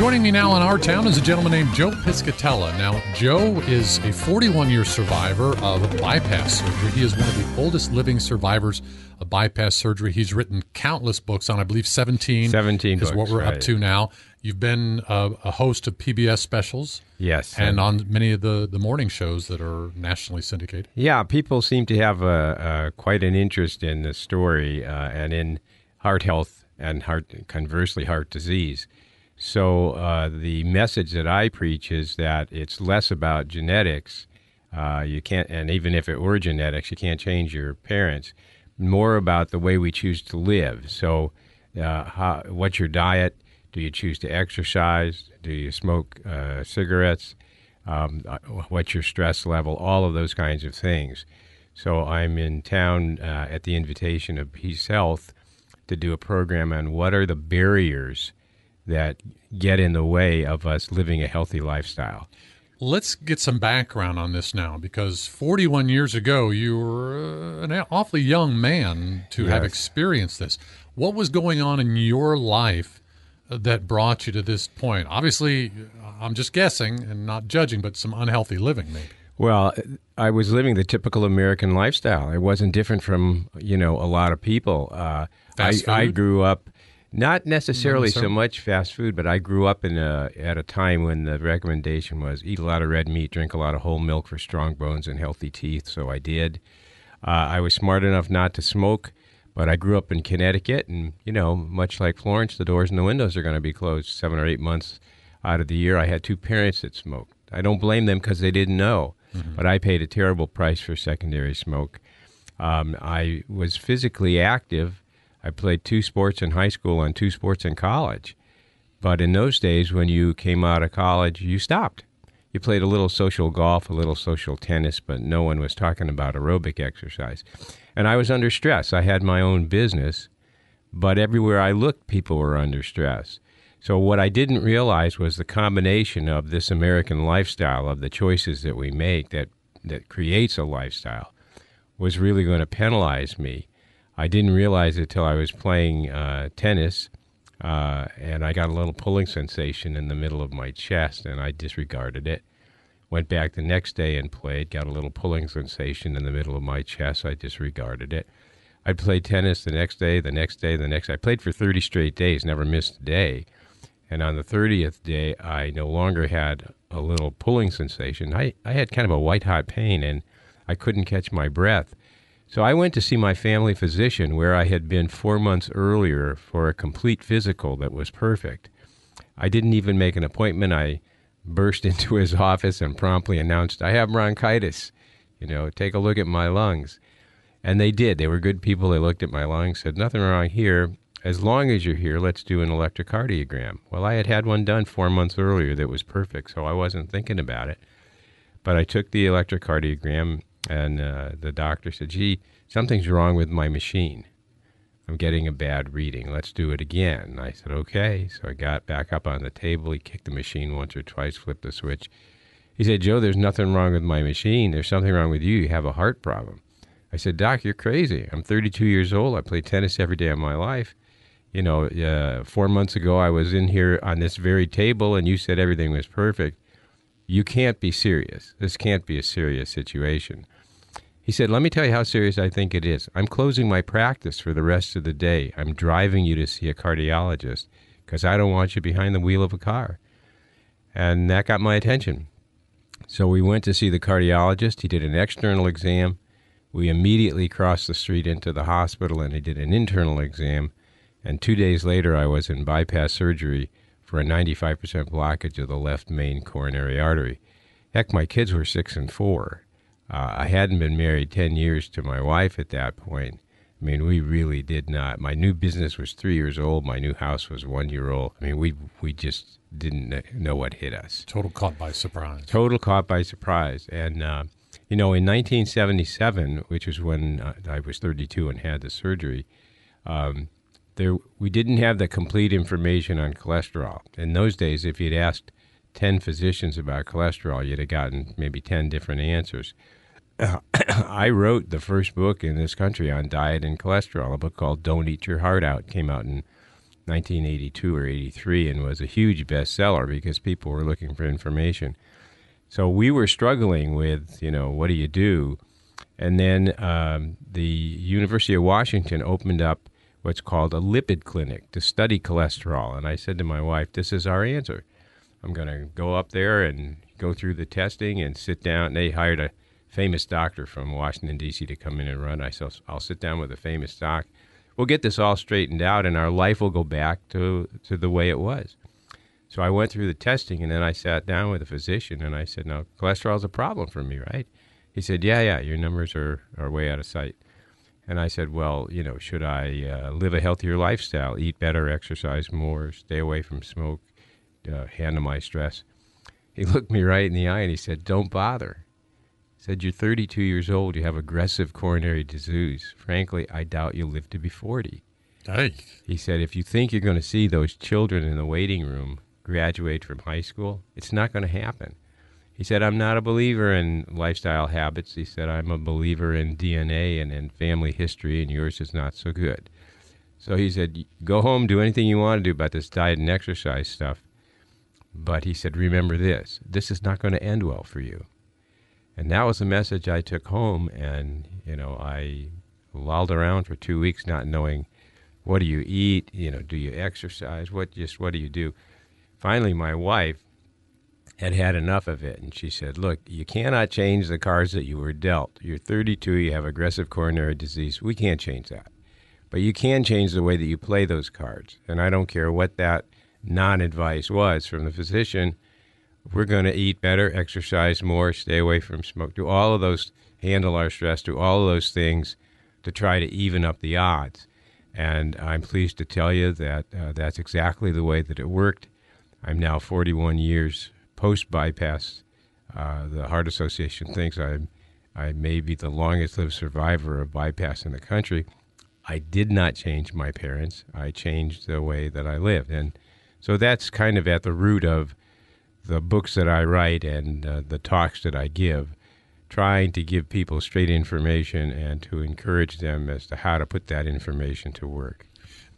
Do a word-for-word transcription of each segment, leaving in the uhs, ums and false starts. Joining me now in our town is a gentleman named Joe Piscatella. Now, Joe is a forty-one-year survivor of bypass surgery. He is one of the oldest living survivors of bypass surgery. He's written countless books on, I believe, seventeen. seventeen is books, what we're right. up to now. You've been a, a host of P B S specials. Yes. And on many of the, the morning shows that are nationally syndicated. Yeah, people seem to have a, a, quite an interest in the story uh, and in heart health and heart, conversely, heart disease. So uh, the message that I preach is that it's less about genetics. Uh, you can't, and even if it were genetics, you can't change your parents. More about the way we choose to live. So uh, how, what's your diet? Do you choose to exercise? Do you smoke uh, cigarettes? Um, what's your stress level? All of those kinds of things. So I'm in town uh, at the invitation of Peace Health to do a program on what are the barriers that get in the way of us living a healthy lifestyle. Let's get some background on this now, because forty-one years ago, you were an awfully young man to yes. have experienced this. What was going on in your life that brought you to this point? Obviously, I'm just guessing and not judging, but some unhealthy living maybe. Well, I was living the typical American lifestyle. It wasn't different from, you know, a lot of people. Uh, fast I, food? I grew up, not necessarily, not necessarily so much fast food, but I grew up in a, at a time when the recommendation was eat a lot of red meat, drink a lot of whole milk for strong bones and healthy teeth, so I did. Uh, I was smart enough not to smoke. But I grew up in Connecticut, and, you know, much like Florence, the doors and the windows are going to be closed seven or eight months out of the year. I had two parents that smoked. I don't blame them because they didn't know, mm-hmm. but I paid a terrible price for secondary smoke. Um, I was physically active. I played two sports in high school and two sports in college. But in those days, when you came out of college, you stopped. You played a little social golf, a little social tennis, but no one was talking about aerobic exercise. And I was under stress. I had my own business, but everywhere I looked, people were under stress. So what I didn't realize was the combination of this American lifestyle, of the choices that we make that, that creates a lifestyle, was really going to penalize me. I didn't realize it till I was playing uh, tennis, Uh, and I got a little pulling sensation in the middle of my chest, and I disregarded it. Went back the next day and played, got a little pulling sensation in the middle of my chest. I disregarded it. I played tennis the next day, the next day, the next I played for thirty straight days, never missed a day. And on the thirtieth day, I no longer had a little pulling sensation. I, I had kind of a white-hot pain, and I couldn't catch my breath. So I went to see my family physician where I had been four months earlier for a complete physical that was perfect. I didn't even make an appointment. I burst into his office and promptly announced, I have bronchitis. You know, take a look at my lungs. And they did. They were good people. They looked at my lungs, said, nothing wrong here. As long as you're here, let's do an electrocardiogram. Well, I had had one done four months earlier that was perfect, so I wasn't thinking about it. But I took the electrocardiogram. And uh, the doctor said, gee, something's wrong with my machine. I'm getting a bad reading. Let's do it again. And I said, okay. So I got back up on the table. He kicked the machine once or twice, flipped the switch. He said, Joe, there's nothing wrong with my machine. There's something wrong with you. You have a heart problem. I said, Doc, you're crazy. I'm thirty-two years old. I play tennis every day of my life. You know, uh, four months ago, I was in here on this very table, and you said everything was perfect. You can't be serious. This can't be a serious situation. He said, let me tell you how serious I think it is. I'm closing my practice for the rest of the day. I'm driving you to see a cardiologist because I don't want you behind the wheel of a car. And that got my attention. So we went to see the cardiologist. He did an external exam. We immediately crossed the street into the hospital, and he did an internal exam. And two days later, I was in bypass surgery for a ninety-five percent blockage of the left main coronary artery. Heck, my kids were six and four. Uh, I hadn't been married ten years to my wife at that point. I mean, we really did not. My new business was three years old. My new house was one year old. I mean, we we just didn't know what hit us. Total caught by surprise. Total caught by surprise. And, uh, you know, in nineteen seventy-seven, which was when uh, I was thirty-two and had the surgery, um, There, we didn't have the complete information on cholesterol. In those days, if you'd asked ten physicians about cholesterol, you'd have gotten maybe ten different answers. Uh, I wrote the first book in this country on diet and cholesterol, a book called Don't Eat Your Heart Out. It came out in nineteen eighty-two or eighty-three, and was a huge bestseller because people were looking for information. So we were struggling with, you know, what do you do? And then um, the University of Washington opened up what's called a lipid clinic to study cholesterol. And I said to my wife, this is our answer. I'm going to go up there and go through the testing and sit down. And they hired a famous doctor from Washington, D C to come in and run. I said, I'll sit down with a famous doc. We'll get this all straightened out, and our life will go back to, to the way it was. So I went through the testing, and then I sat down with a physician, and I said, now, cholesterol is a problem for me, right? He said, yeah, yeah, your numbers are, are way out of sight. And I said, well, you know, should I uh, live a healthier lifestyle, eat better, exercise more, stay away from smoke, uh, handle my stress? He looked me right in the eye and he said, don't bother. He said, you're thirty-two years old. You have aggressive coronary disease. Frankly, I doubt you'll live to be forty. Nice. He said, if you think you're going to see those children in the waiting room graduate from high school, it's not going to happen. He said, I'm not a believer in lifestyle habits. He said, I'm a believer in D N A and in family history, and yours is not so good. So he said, go home, do anything you want to do about this diet and exercise stuff. But he said, remember this, this is not going to end well for you. And that was the message I took home. And, you know, I lolled around for two weeks not knowing, what do you eat? You know, do you exercise? What just what do you do? Finally, my wife had had enough of it, and she said, look, you cannot change the cards that you were dealt. You're thirty-two, you have aggressive coronary disease. We can't change that. But you can change the way that you play those cards, and I don't care what that non-advice was from the physician. We're going to eat better, exercise more, stay away from smoke, do all of those, handle our stress, do all of those things to try to even up the odds. And I'm pleased to tell you that uh, that's exactly the way that it worked. I'm now forty-one years post-bypass. Uh, the Heart Association thinks I'm, I may be the longest-lived survivor of bypass in the country. I did not change my parents. I changed the way that I lived. And so that's kind of at the root of the books that I write and uh, the talks that I give, trying to give people straight information and to encourage them as to how to put that information to work.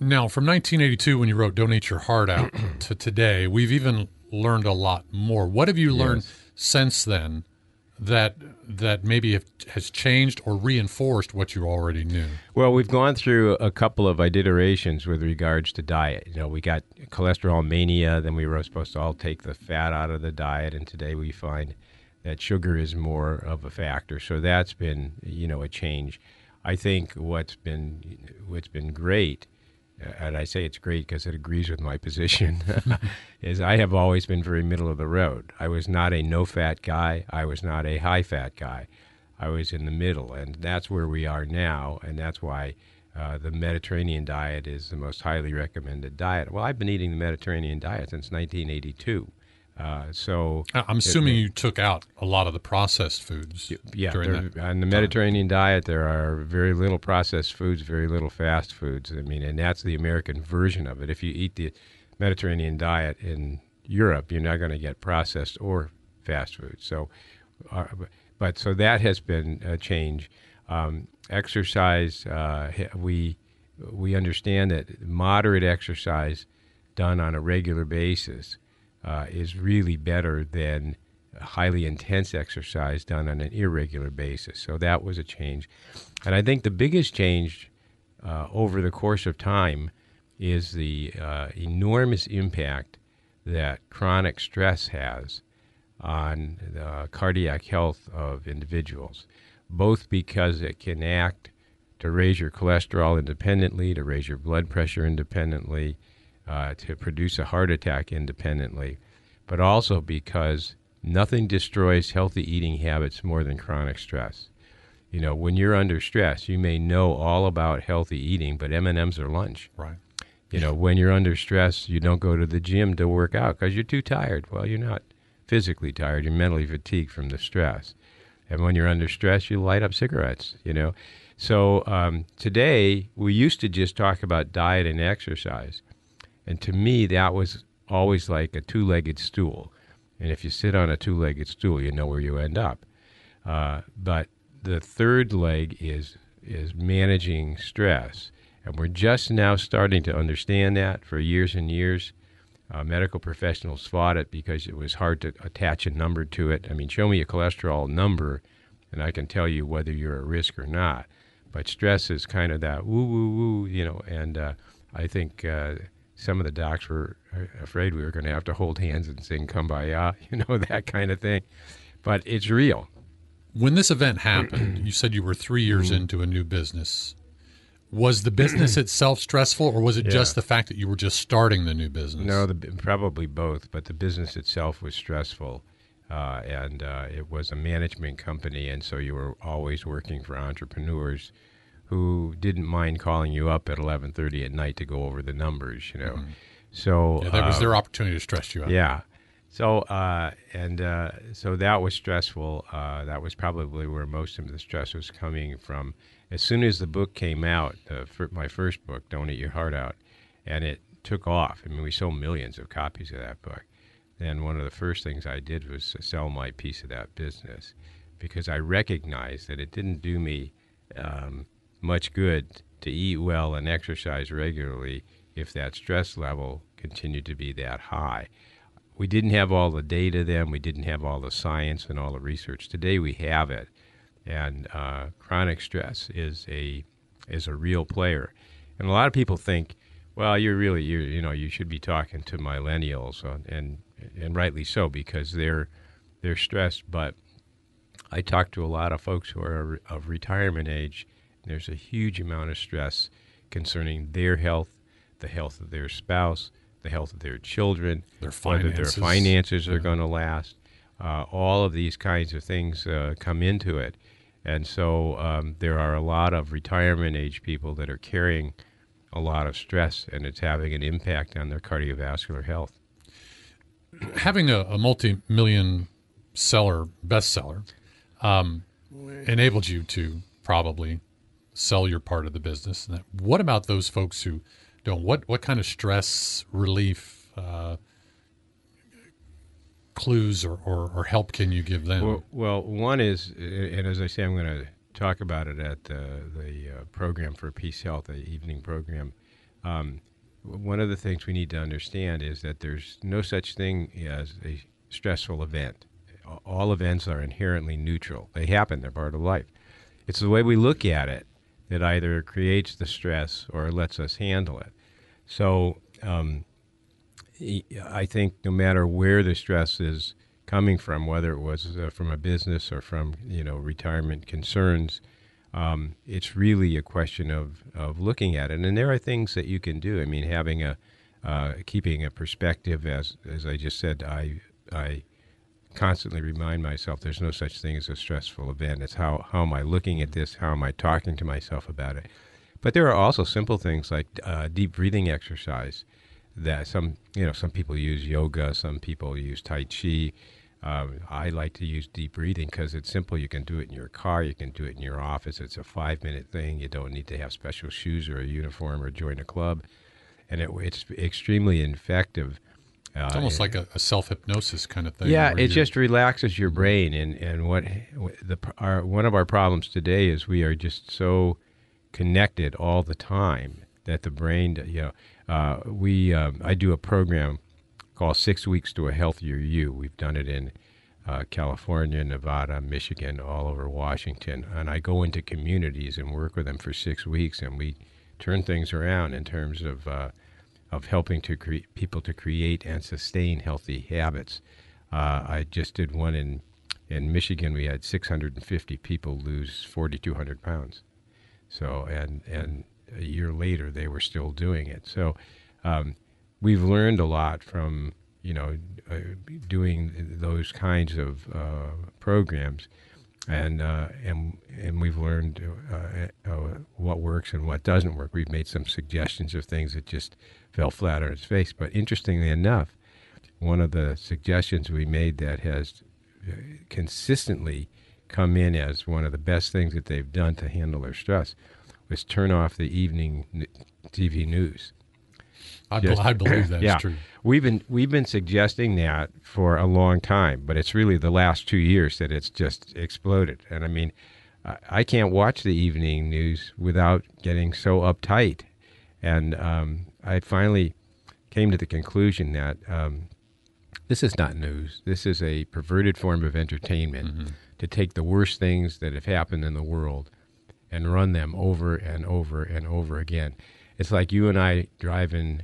Now, from nineteen eighty-two, when you wrote Don't Eat Your Heart Out, to today, we've even learned a lot more. What have you learned yes. since then that that maybe have, has changed or reinforced what you already knew? Well, we've gone through a couple of iterations with regards to diet. You know, we got cholesterol mania, then we were supposed to all take the fat out of the diet, and today we find that sugar is more of a factor. So that's been, you know, a change. I think what's been what's been great, and I say it's great because it agrees with my position, is I have always been very middle of the road. I was not a no-fat guy. I was not a high-fat guy. I was in the middle, and that's where we are now, and that's why uh, the Mediterranean diet is the most highly recommended diet. Well, I've been eating the Mediterranean diet since nineteen eighty-two. Uh, so I'm assuming it, you took out a lot of the processed foods. Yeah, during that on the Mediterranean time. diet, there are very little processed foods, very little fast foods. I mean, and that's the American version of it. If you eat the Mediterranean diet in Europe, you're not going to get processed or fast food. So, uh, but so that has been a change. Um, exercise, uh, we we understand that moderate exercise done on a regular basis Uh, is really better than highly intense exercise done on an irregular basis. So that was a change. And I think the biggest change uh, over the course of time is the uh, enormous impact that chronic stress has on the cardiac health of individuals, both because it can act to raise your cholesterol independently, to raise your blood pressure independently, Uh, to produce a heart attack independently, but also because nothing destroys healthy eating habits more than chronic stress. You know, when you're under stress, you may know all about healthy eating, but M and M's are lunch. Right. You know, when you're under stress, you don't go to the gym to work out because you're too tired. Well, you're not physically tired. You're mentally fatigued from the stress. And when you're under stress, you light up cigarettes, you know. So um, today, we used to just talk about diet and exercise. And to me, that was always like a two-legged stool. And if you sit on a two-legged stool, you know where you end up. Uh, but the third leg is is managing stress. And we're just now starting to understand that. For years and years, uh, medical professionals fought it because it was hard to attach a number to it. I mean, show me a cholesterol number, and I can tell you whether you're at risk or not. But stress is kind of that woo, woo, woo, you know, and uh, I think uh, some of the docs were afraid we were going to have to hold hands and sing Kumbaya, you know, that kind of thing. But it's real. When this event happened, you said you were three years into a new business. Was the business itself stressful, or was it yeah. just the fact that you were just starting the new business? No, the, probably both, but the business itself was stressful. Uh, and uh, it was a management company, and so you were always working for entrepreneurs who didn't mind calling you up at eleven thirty at night to go over the numbers, you know. Mm-hmm. So yeah, that was um, their opportunity to stress you out. Yeah. So uh, and uh, so that was stressful. Uh, that was probably where most of the stress was coming from. As soon as the book came out, uh, for my first book, Don't Eat Your Heart Out, and it took off. I mean, we sold millions of copies of that book. Then one of the first things I did was to sell my piece of that business, because I recognized that it didn't do me um, much good to eat well and exercise regularly if that stress level continued to be that high. We didn't have all the data then. We didn't have all the science and all the research. Today we have it, and uh, chronic stress is a is a real player. And a lot of people think, well, you're really you you know you should be talking to millennials, and and rightly so, because they're they're stressed. But I talk to a lot of folks who are of retirement age. And there's a huge amount of stress concerning their health, the health of their spouse, the health of their children, their finances. Whether their finances yeah. are going to last. Uh, all of these kinds of things uh, come into it. And so um, there are a lot of retirement age people that are carrying a lot of stress, and it's having an impact on their cardiovascular health. Having a, a multi-million seller, bestseller, um, enabled you to probably sell your part of the business. And that, what about those folks who don't? What what kind of stress relief uh, clues or, or, or help can you give them? Well, well, one is, and as I say, I'm going to talk about it at the, the uh, program for Peace Health, the evening program. Um, one of the things we need to understand is that there's no such thing as a stressful event. All events are inherently neutral. They happen. They're part of life. It's the way we look at it that either creates the stress or lets us handle it. So um, I think no matter where the stress is coming from, whether it was uh, from a business or from, you know, retirement concerns, um, it's really a question of, of looking at it. And there are things that you can do. I mean, having a, uh, keeping a perspective, as, as I just said, I, I constantly remind myself there's no such thing as a stressful event. It's how, how am I looking at this? How am I talking to myself about it? But there are also simple things like uh, deep breathing exercise that some, you know, some people use yoga, some people use Tai Chi. Um, I like to use deep breathing because it's simple. You can do it in your car. You can do it in your office. It's a five-minute thing. You don't need to have special shoes or a uniform or join a club. And it, it's extremely effective. It's uh, almost like a, a self-hypnosis kind of thing. Yeah, it just relaxes your brain. And, and what the our, one of our problems today is we are just so connected all the time that the brain, you know, uh, we uh, I do a program called Six Weeks to a Healthier You. We've done it in uh, California, Nevada, Michigan, all over Washington. And I go into communities and work with them for six weeks, and we turn things around in terms of uh, of helping to cre- people to create and sustain healthy habits. Uh, I just did one in, in Michigan. We had six hundred fifty people lose four thousand two hundred pounds. So, and, and a year later, they were still doing it. So um, we've learned a lot from, you know, uh, doing those kinds of uh, programs. And uh, and and we've learned uh, uh, what works and what doesn't work. We've made some suggestions of things that just fell flat on its face. But interestingly enough, one of the suggestions we made that has consistently come in as one of the best things that they've done to handle their stress was turn off the evening T V news. I, just, bl- I believe that's yeah. true. We've been we've been suggesting that for a long time, but it's really the last two years that it's just exploded. And I mean, I, I can't watch the evening news without getting so uptight And um, I finally came to the conclusion that um, this is not news. This is a perverted form of entertainment, mm-hmm. to take the worst things that have happened in the world and run them over and over and over again. It's like you and I driving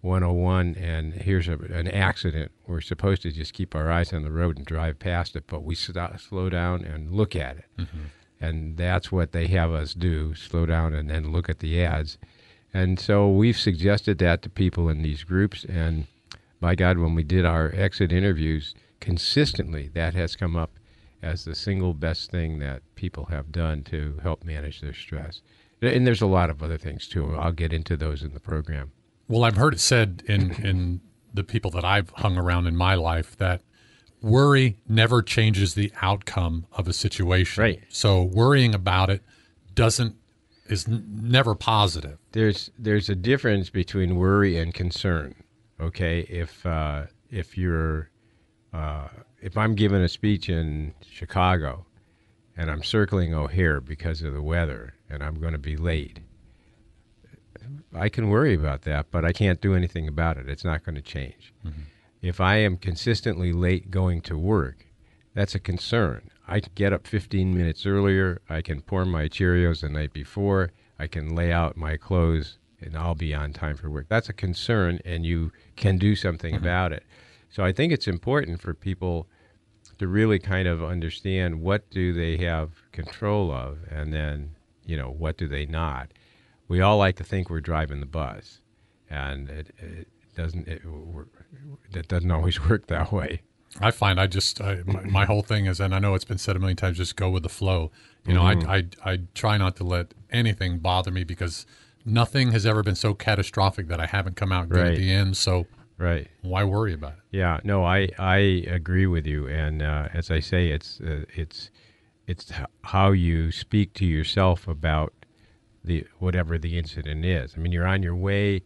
one oh one, and here's a, an accident. We're supposed to just keep our eyes on the road and drive past it, but we stop, slow down and look at it. Mm-hmm. And that's what they have us do, slow down and then look at the ads. And so we've suggested that to people in these groups, and by God, when we did our exit interviews, consistently that has come up as the single best thing that people have done to help manage their stress. And there's a lot of other things, too. I'll get into those in the program. Well, I've heard it said in, in the people that I've hung around in my life that worry never changes the outcome of a situation. Right. So worrying about it doesn't is n- never positive. There's there's a difference between worry and concern. Okay, if uh, if you're uh, if I'm giving a speech in Chicago and I'm circling O'Hare because of the weather and I'm going to be late, I can worry about that, but I can't do anything about it. It's not going to change. Mm-hmm. If I am consistently late going to work, that's a concern. I can get up fifteen minutes earlier. I can pour my Cheerios the night before. I can lay out my clothes, and I'll be on time for work. That's a concern, and you can do something mm-hmm. about it. So I think it's important for people to really kind of understand what do they have control of, and then, you know, what do they not. We all like to think we're driving the bus, and it, it doesn't. It, it doesn't always work that way. I find I just I, my, my whole thing is, and I know it's been said a million times, just go with the flow. You mm-hmm. know, I, I I try not to let anything bother me because nothing has ever been so catastrophic that I haven't come out good right. at the end. So right, why worry about it? Yeah, no, I I agree with you, and uh, as I say, it's uh, it's it's how you speak to yourself about the whatever the incident is. I mean, you're on your way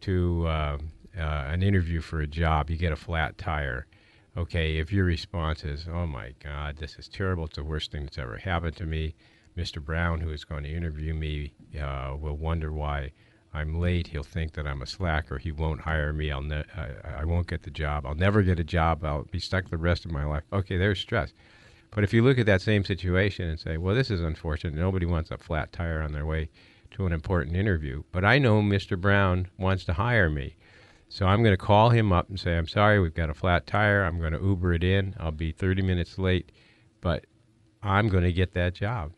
to uh, uh, an interview for a job. You get a flat tire. Okay, if your response is, oh, my God, this is terrible. It's the worst thing that's ever happened to me. Mister Brown, who is going to interview me, uh, will wonder why I'm late. He'll think that I'm a slacker. He won't hire me. I'll ne- I-, I won't get the job. I'll never get a job. I'll be stuck the rest of my life. Okay, there's stress. But if you look at that same situation and say, well, this is unfortunate. Nobody wants a flat tire on their way to an important interview. But I know Mister Brown wants to hire me. So I'm going to call him up and say, I'm sorry, we've got a flat tire. I'm going to Uber it in. I'll be thirty minutes late, but I'm going to get that job.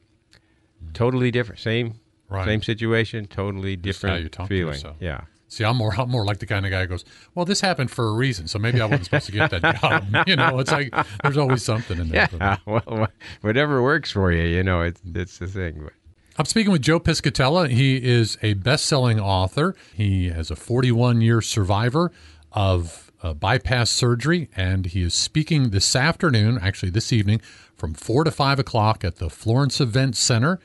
Mm-hmm. Totally different. Same right. same situation, totally different feeling. Yeah. See, I'm more I'm more like the kind of guy who goes, well, this happened for a reason, so maybe I wasn't supposed to get that job. You know, it's like there's always something in there. Yeah, well, whatever works for you, you know, it's, it's the thing. I'm speaking with Joe Piscatella. He is a best-selling author. He is a forty-one-year survivor of uh, bypass surgery, and he is speaking this afternoon, actually this evening, from four to five o'clock at the Florence Event Center,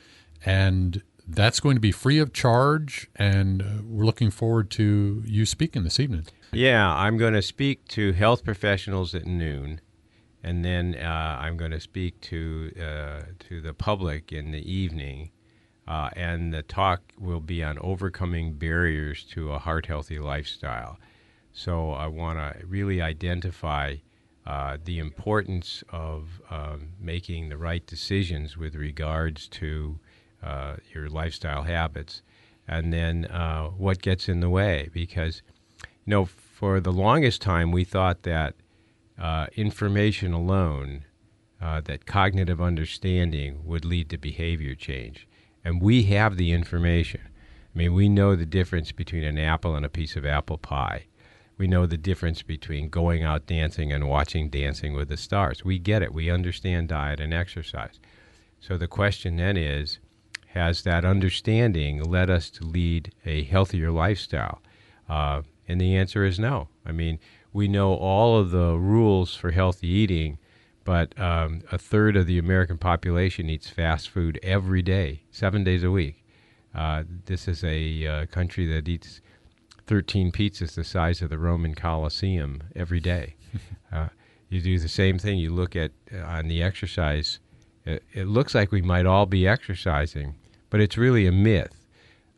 and that's going to be free of charge, and we're looking forward to you speaking this evening. Yeah, I'm going to speak to health professionals at noon, and then uh, I'm going to speak to uh, to the public in the evening, uh, and the talk will be on overcoming barriers to a heart-healthy lifestyle. So I want to really identify uh, the importance of um, making the right decisions with regards to Uh, your lifestyle habits, and then uh, what gets in the way. Because, you know, for the longest time we thought that uh, information alone, uh, that cognitive understanding would lead to behavior change. And we have the information. I mean, we know the difference between an apple and a piece of apple pie. We know the difference between going out dancing and watching Dancing with the Stars. We get it. We understand diet and exercise. So the question then is, has that understanding led us to lead a healthier lifestyle? Uh, and the answer is no. I mean, we know all of the rules for healthy eating, but um, a third of the American population eats fast food every day, seven days a week. Uh, this is a uh, country that eats thirteen pizzas the size of the Roman Colosseum every day. uh, you do the same thing. You look at uh, on the exercise. It looks like we might all be exercising, but it's really a myth.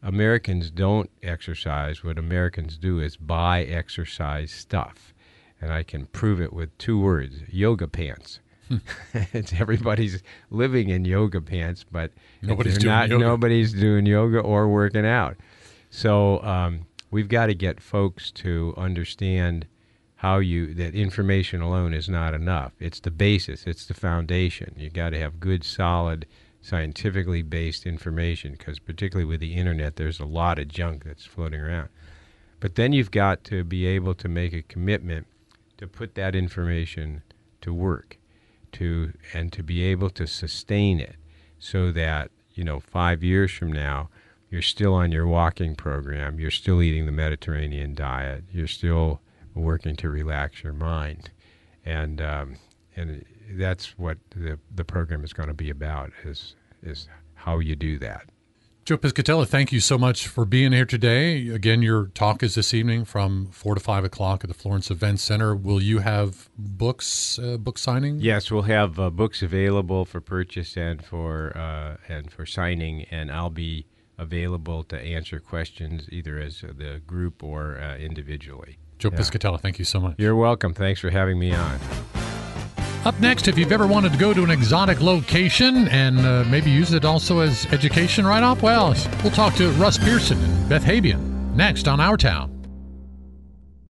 Americans don't exercise. What Americans do is buy exercise stuff. And I can prove it with two words, yoga pants. It's everybody's living in yoga pants, but nobody's doing not, yoga. Nobody's doing yoga or working out. So um, we've got to get folks to understand how you that information alone is not enough. It's the basis. It's the foundation. You got to have good, solid, scientifically based information, because particularly with the internet, there's a lot of junk that's floating around. But then you've got to be able to make a commitment to put that information to work. To and to be able to sustain it so that, you know, five years from now, you're still on your walking program, you're still eating the Mediterranean diet, you're still working to relax your mind. And um, and that's what the, the program is going to be about, is is how you do that. Joe Piscatella, thank you so much for being here today. Again, your talk is this evening from four to five o'clock at the Florence Event Center. Will you have books, uh, book signing? Yes, we'll have uh, books available for purchase and for uh, and for signing, and I'll be available to answer questions either as the group or uh, individually. Joe yeah. Piscatella, thank you so much. You're welcome. Thanks for having me on. Up next, if you've ever wanted to go to an exotic location and uh, maybe use it also as education write-off, well, we'll talk to Russ Pearson and Beth Habian next on Our Town.